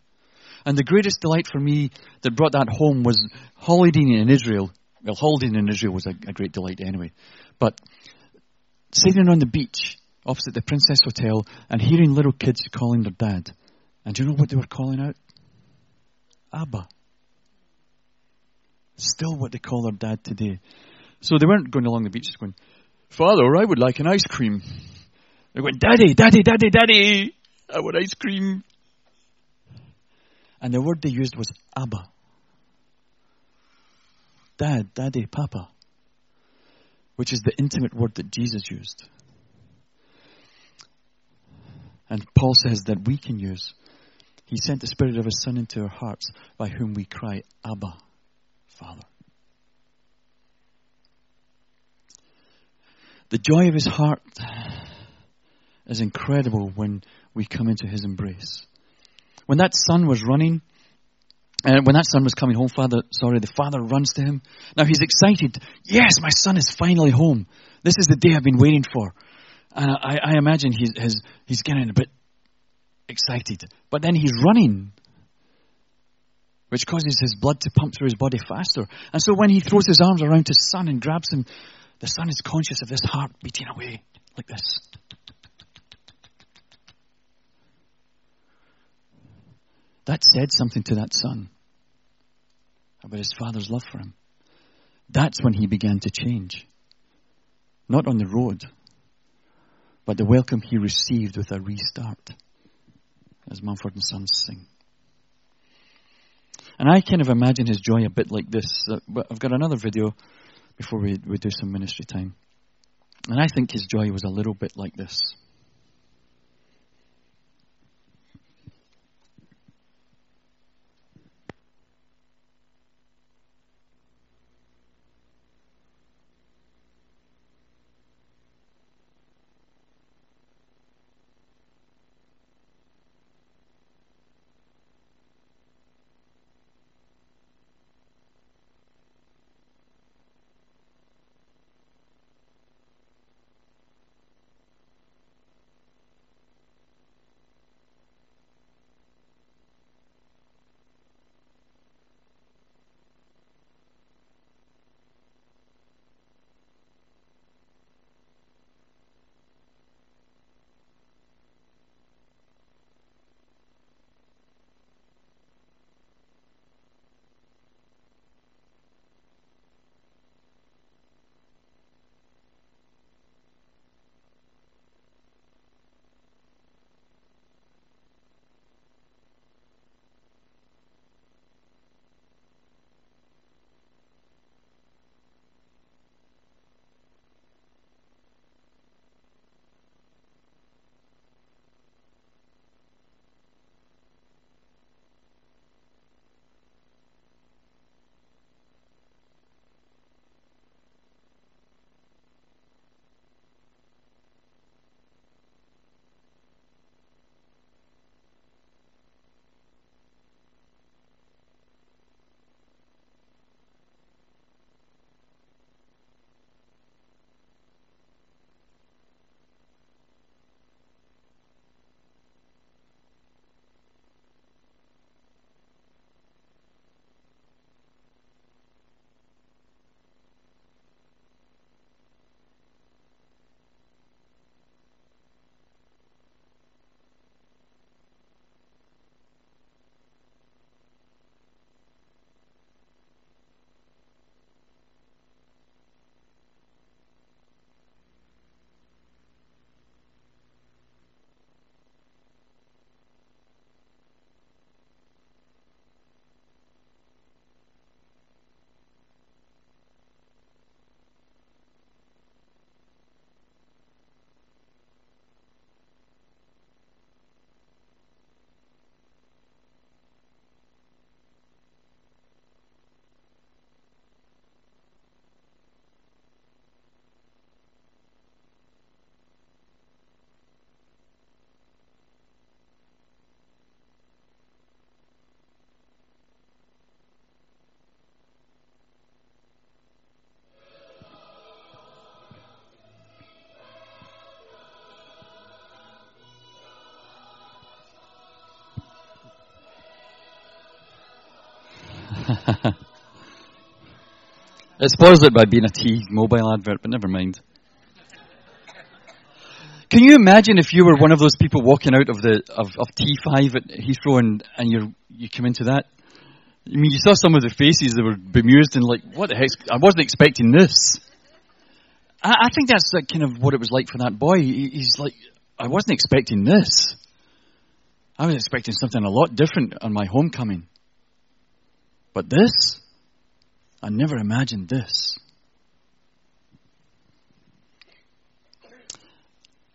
And the greatest delight for me that brought that home was holidaying in Israel. Well, holidaying in Israel was a, a great delight anyway. But sitting on the beach opposite the Princess Hotel and hearing little kids calling their dad. And do you know what they were calling out? Abba. Still what they call their dad today. So they weren't going along the beach going, Father, I would like an ice cream. They went, Daddy, Daddy, Daddy, Daddy, I want ice cream. And the word they used was Abba. Dad, Daddy, Papa. Which is the intimate word that Jesus used. And Paul says that we can use. He sent the Spirit of His Son into our hearts, by whom we cry, Abba, Father. The joy of his heart is incredible when we come into his embrace. When that son was running, uh, when that son was coming home, father, sorry, the father runs to him. Now he's excited. Yes, my son is finally home. This is the day I've been waiting for. And I, I imagine he's, his, he's getting a bit excited. But then he's running, which causes his blood to pump through his body faster. And so when he throws his arms around his son and grabs him, the son is conscious of this heart beating away like this. That said something to that son about his father's love for him. That's when he began to change. Not on the road, but the welcome he received with a restart, as Mumford and Sons sing. And I kind of imagine his joy a bit like this. I've got another video before we, we do some ministry time. And I think his joy was a little bit like this. It spoils it by being a T-Mobile advert, but never mind. Can you imagine if you were one of those people walking out of the of, of T five at Heathrow and, and you you come into that? I mean, you saw some of the faces that were bemused and like, what the heck? I wasn't expecting this. I, I think that's like kind of what it was like for that boy. He, he's like, I wasn't expecting this. I was expecting something a lot different on my homecoming. But this? I never imagined this.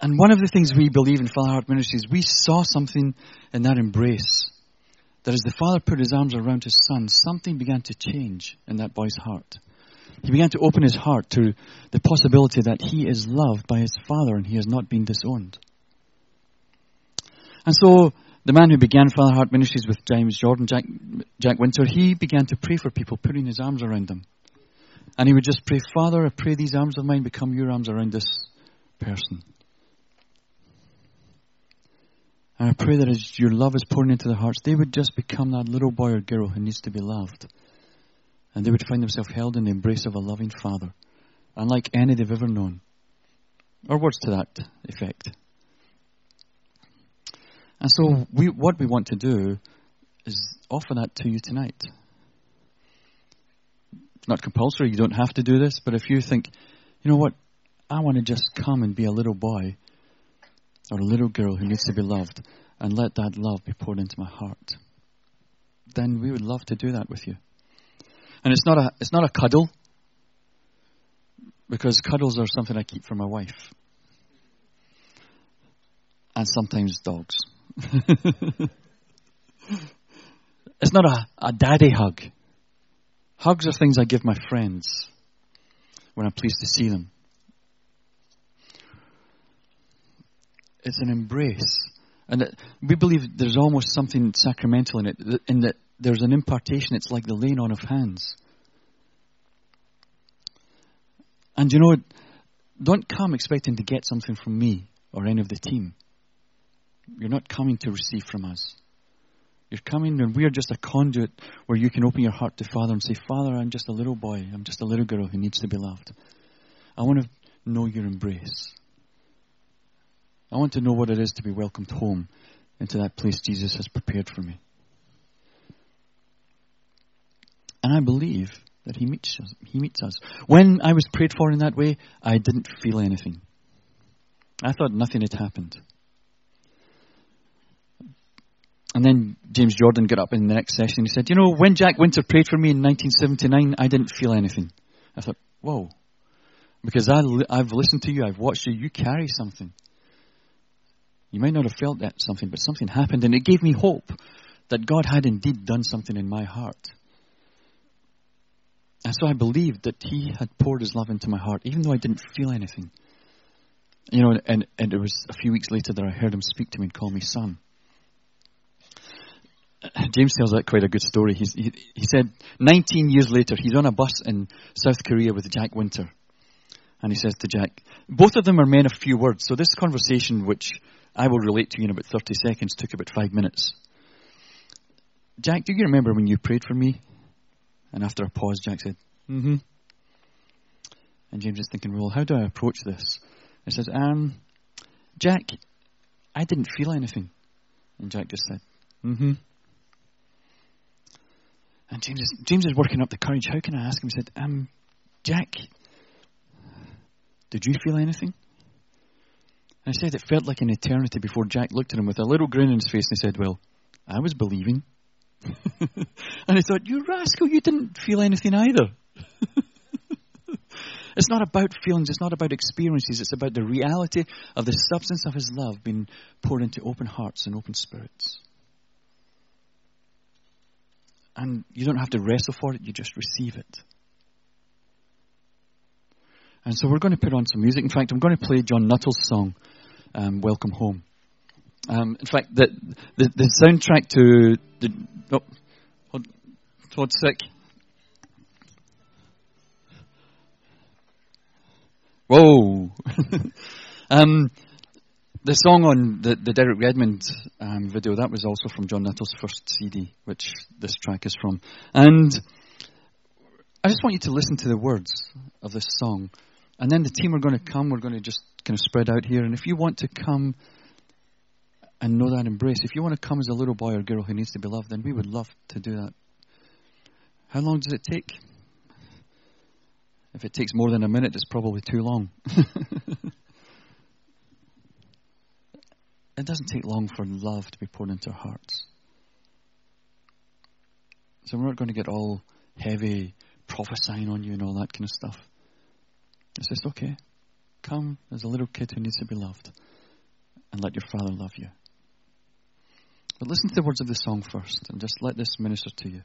And one of the things we believe in Father Heart Ministries, we saw something in that embrace. That as the father put his arms around his son, something began to change in that boy's heart. He began to open his heart to the possibility that he is loved by his father and he has not been disowned. And so the man who began Father Heart Ministries with James Jordan, Jack, Jack Winter, he began to pray for people, putting his arms around them. And he would just pray, Father, I pray these arms of mine become your arms around this person. And I pray that as your love is pouring into their hearts, they would just become that little boy or girl who needs to be loved. And they would find themselves held in the embrace of a loving father, unlike any they've ever known. Or words to that effect. And so we, what we want to do is offer that to you tonight. It's not compulsory, you don't have to do this, but if you think, you know what, I want to just come and be a little boy or a little girl who needs to be loved, and let that love be poured into my heart, then we would love to do that with you. And it's not a it's not a cuddle, because cuddles are something I keep for my wife. And sometimes dogs. It's not a, a daddy hug. Hugs are things I give my friends when I'm pleased to see them. It's an embrace. And it, we believe there's almost something sacramental in it, in that there's an impartation. It's like the laying on of hands. And you know, don't come expecting to get something from me or any of the team. You're not coming to receive from us. You're coming and we're just a conduit where you can open your heart to Father and say, Father, I'm just a little boy. I'm just a little girl who needs to be loved. I want to know your embrace. I want to know what it is to be welcomed home into that place Jesus has prepared for me. And I believe that he meets us. He meets us. When I was prayed for in that way, I didn't feel anything. I thought nothing had happened. And then James Jordan got up in the next session and he said, you know, when Jack Winter prayed for me in nineteen seventy-nine, I didn't feel anything. I thought, whoa, because I, I've listened to you, I've watched you, you carry something. You might not have felt that something, but something happened, and it gave me hope that God had indeed done something in my heart. And so I believed that he had poured his love into my heart, even though I didn't feel anything. You know, and, and it was a few weeks later that I heard him speak to me and call me son. James tells that quite a good story. He's, he, he said nineteen years later, he's on a bus in South Korea with Jack Winter. And he says to Jack, both of them are men of few words. So this conversation, which I will relate to you in about thirty seconds, took about five minutes. Jack, do you remember when you prayed for me? And after a pause, Jack said, mm-hmm. And James is thinking, well, how do I approach this? He says, um, Jack, I didn't feel anything. And Jack just said, mm-hmm. And James is, James is working up the courage. How can I ask him? He said, um, Jack, did you feel anything? And I said it felt like an eternity before Jack looked at him with a little grin on his face and he said, well, I was believing. And I thought, you rascal, you didn't feel anything either. It's not about feelings, it's not about experiences, it's about the reality of the substance of his love being poured into open hearts and open spirits. And you don't have to wrestle for it, you just receive it. And so we're going to put on some music. In fact, I'm going to play John Nuttall's song, um, Welcome Home. Um, in fact, the, the, the soundtrack to... the oh, hold, hold sick. Whoa! um, The song on the, the Derek Redmond um, video, that was also from John Little's first C D, which this track is from. And I just want you to listen to the words of this song. And then the team are going to come. We're going to just kind of spread out here. And if you want to come and know that embrace, if you want to come as a little boy or girl who needs to be loved, then we would love to do that. How long does it take? If it takes more than a minute, it's probably too long. It doesn't take long for love to be poured into our hearts. So we're not going to get all heavy, prophesying on you and all that kind of stuff. It's just, okay, come as a little kid who needs to be loved and let your Father love you. But listen to the words of the song first and just let this minister to you.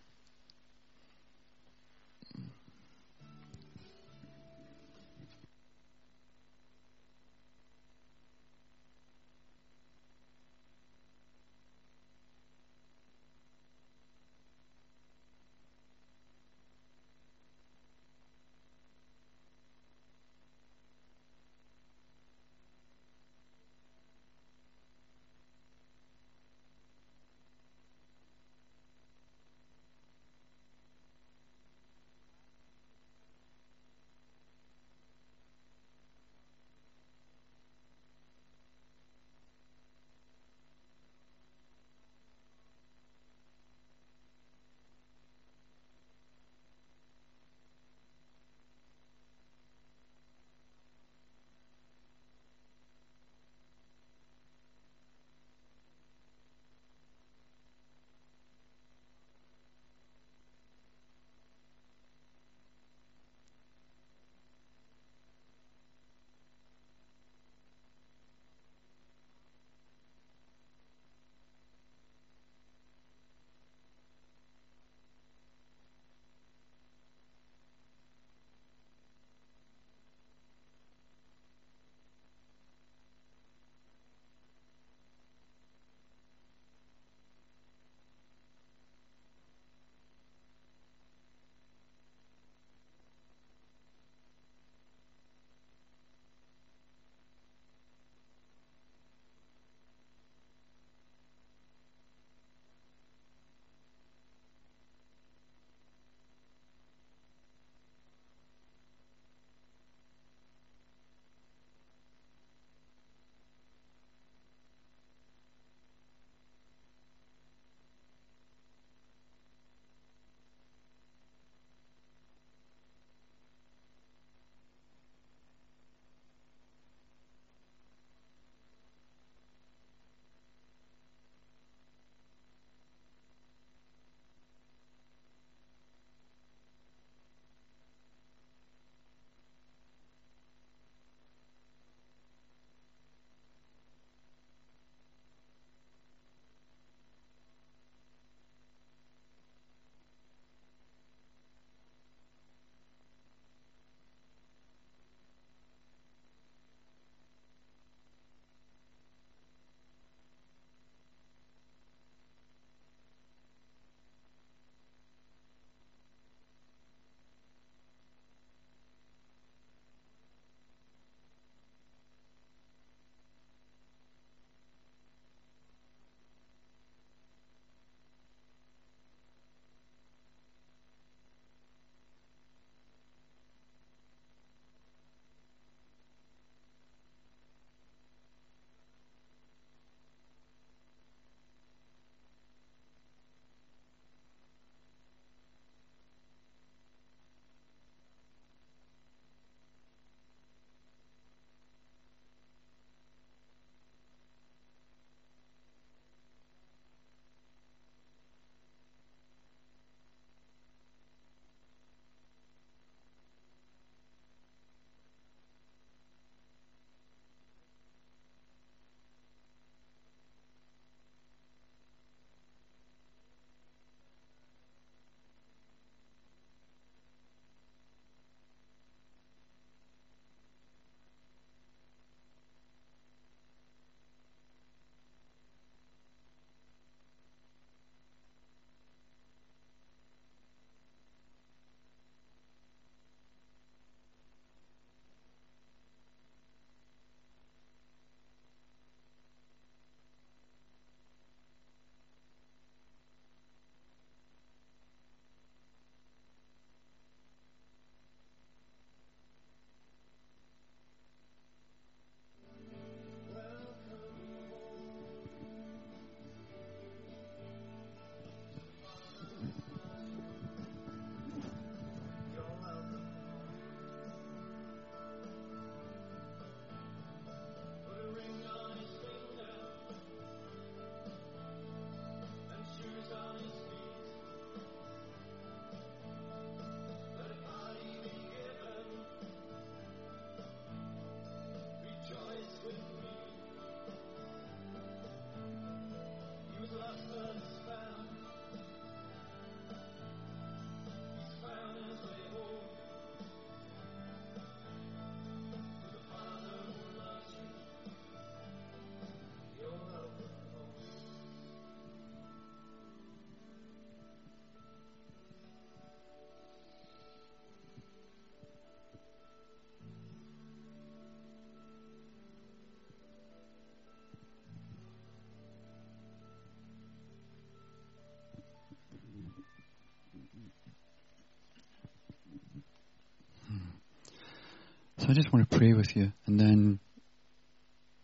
So I just want to pray with you, and then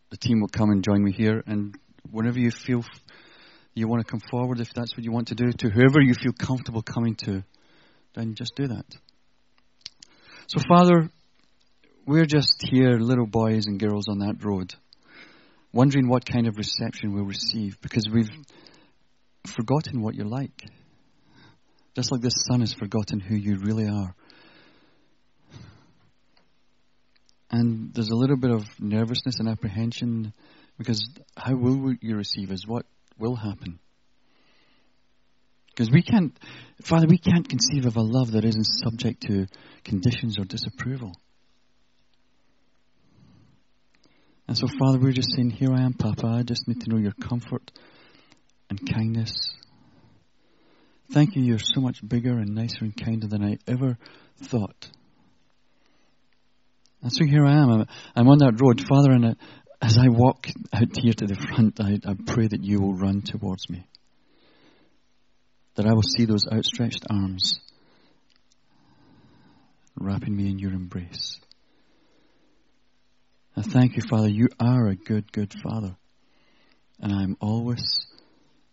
the team will come and join me here. And whenever you feel you want to come forward, if that's what you want to do, to whoever you feel comfortable coming to, then just do that. So Father, we're just here, little boys and girls on that road, wondering what kind of reception we'll receive, because we've forgotten what you're like. Just like this son has forgotten who you really are. And there's a little bit of nervousness and apprehension, because how will you receive us? What will happen? Because we can't, Father, we can't conceive of a love that isn't subject to conditions or disapproval. And so, Father, we're just saying, here I am, Papa. I just need to know your comfort and kindness. Thank you, you're so much bigger and nicer and kinder than I ever thought. And so here I am. I'm, I'm on that road, Father, and I, as I walk out here to the front, I, I pray that you will run towards me, that I will see those outstretched arms wrapping me in your embrace. I thank you, Father. You are a good, good Father, and I am always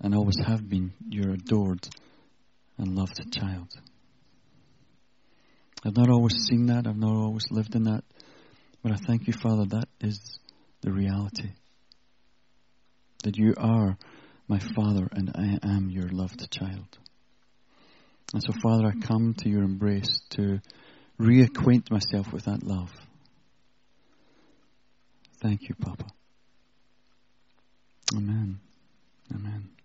and always have been your adored and loved child. I've not always seen that. I've not always lived in that. But I thank you, Father, that is the reality. That you are my Father and I am your loved child. And so, Father, I come to your embrace to reacquaint myself with that love. Thank you, Papa. Amen. Amen.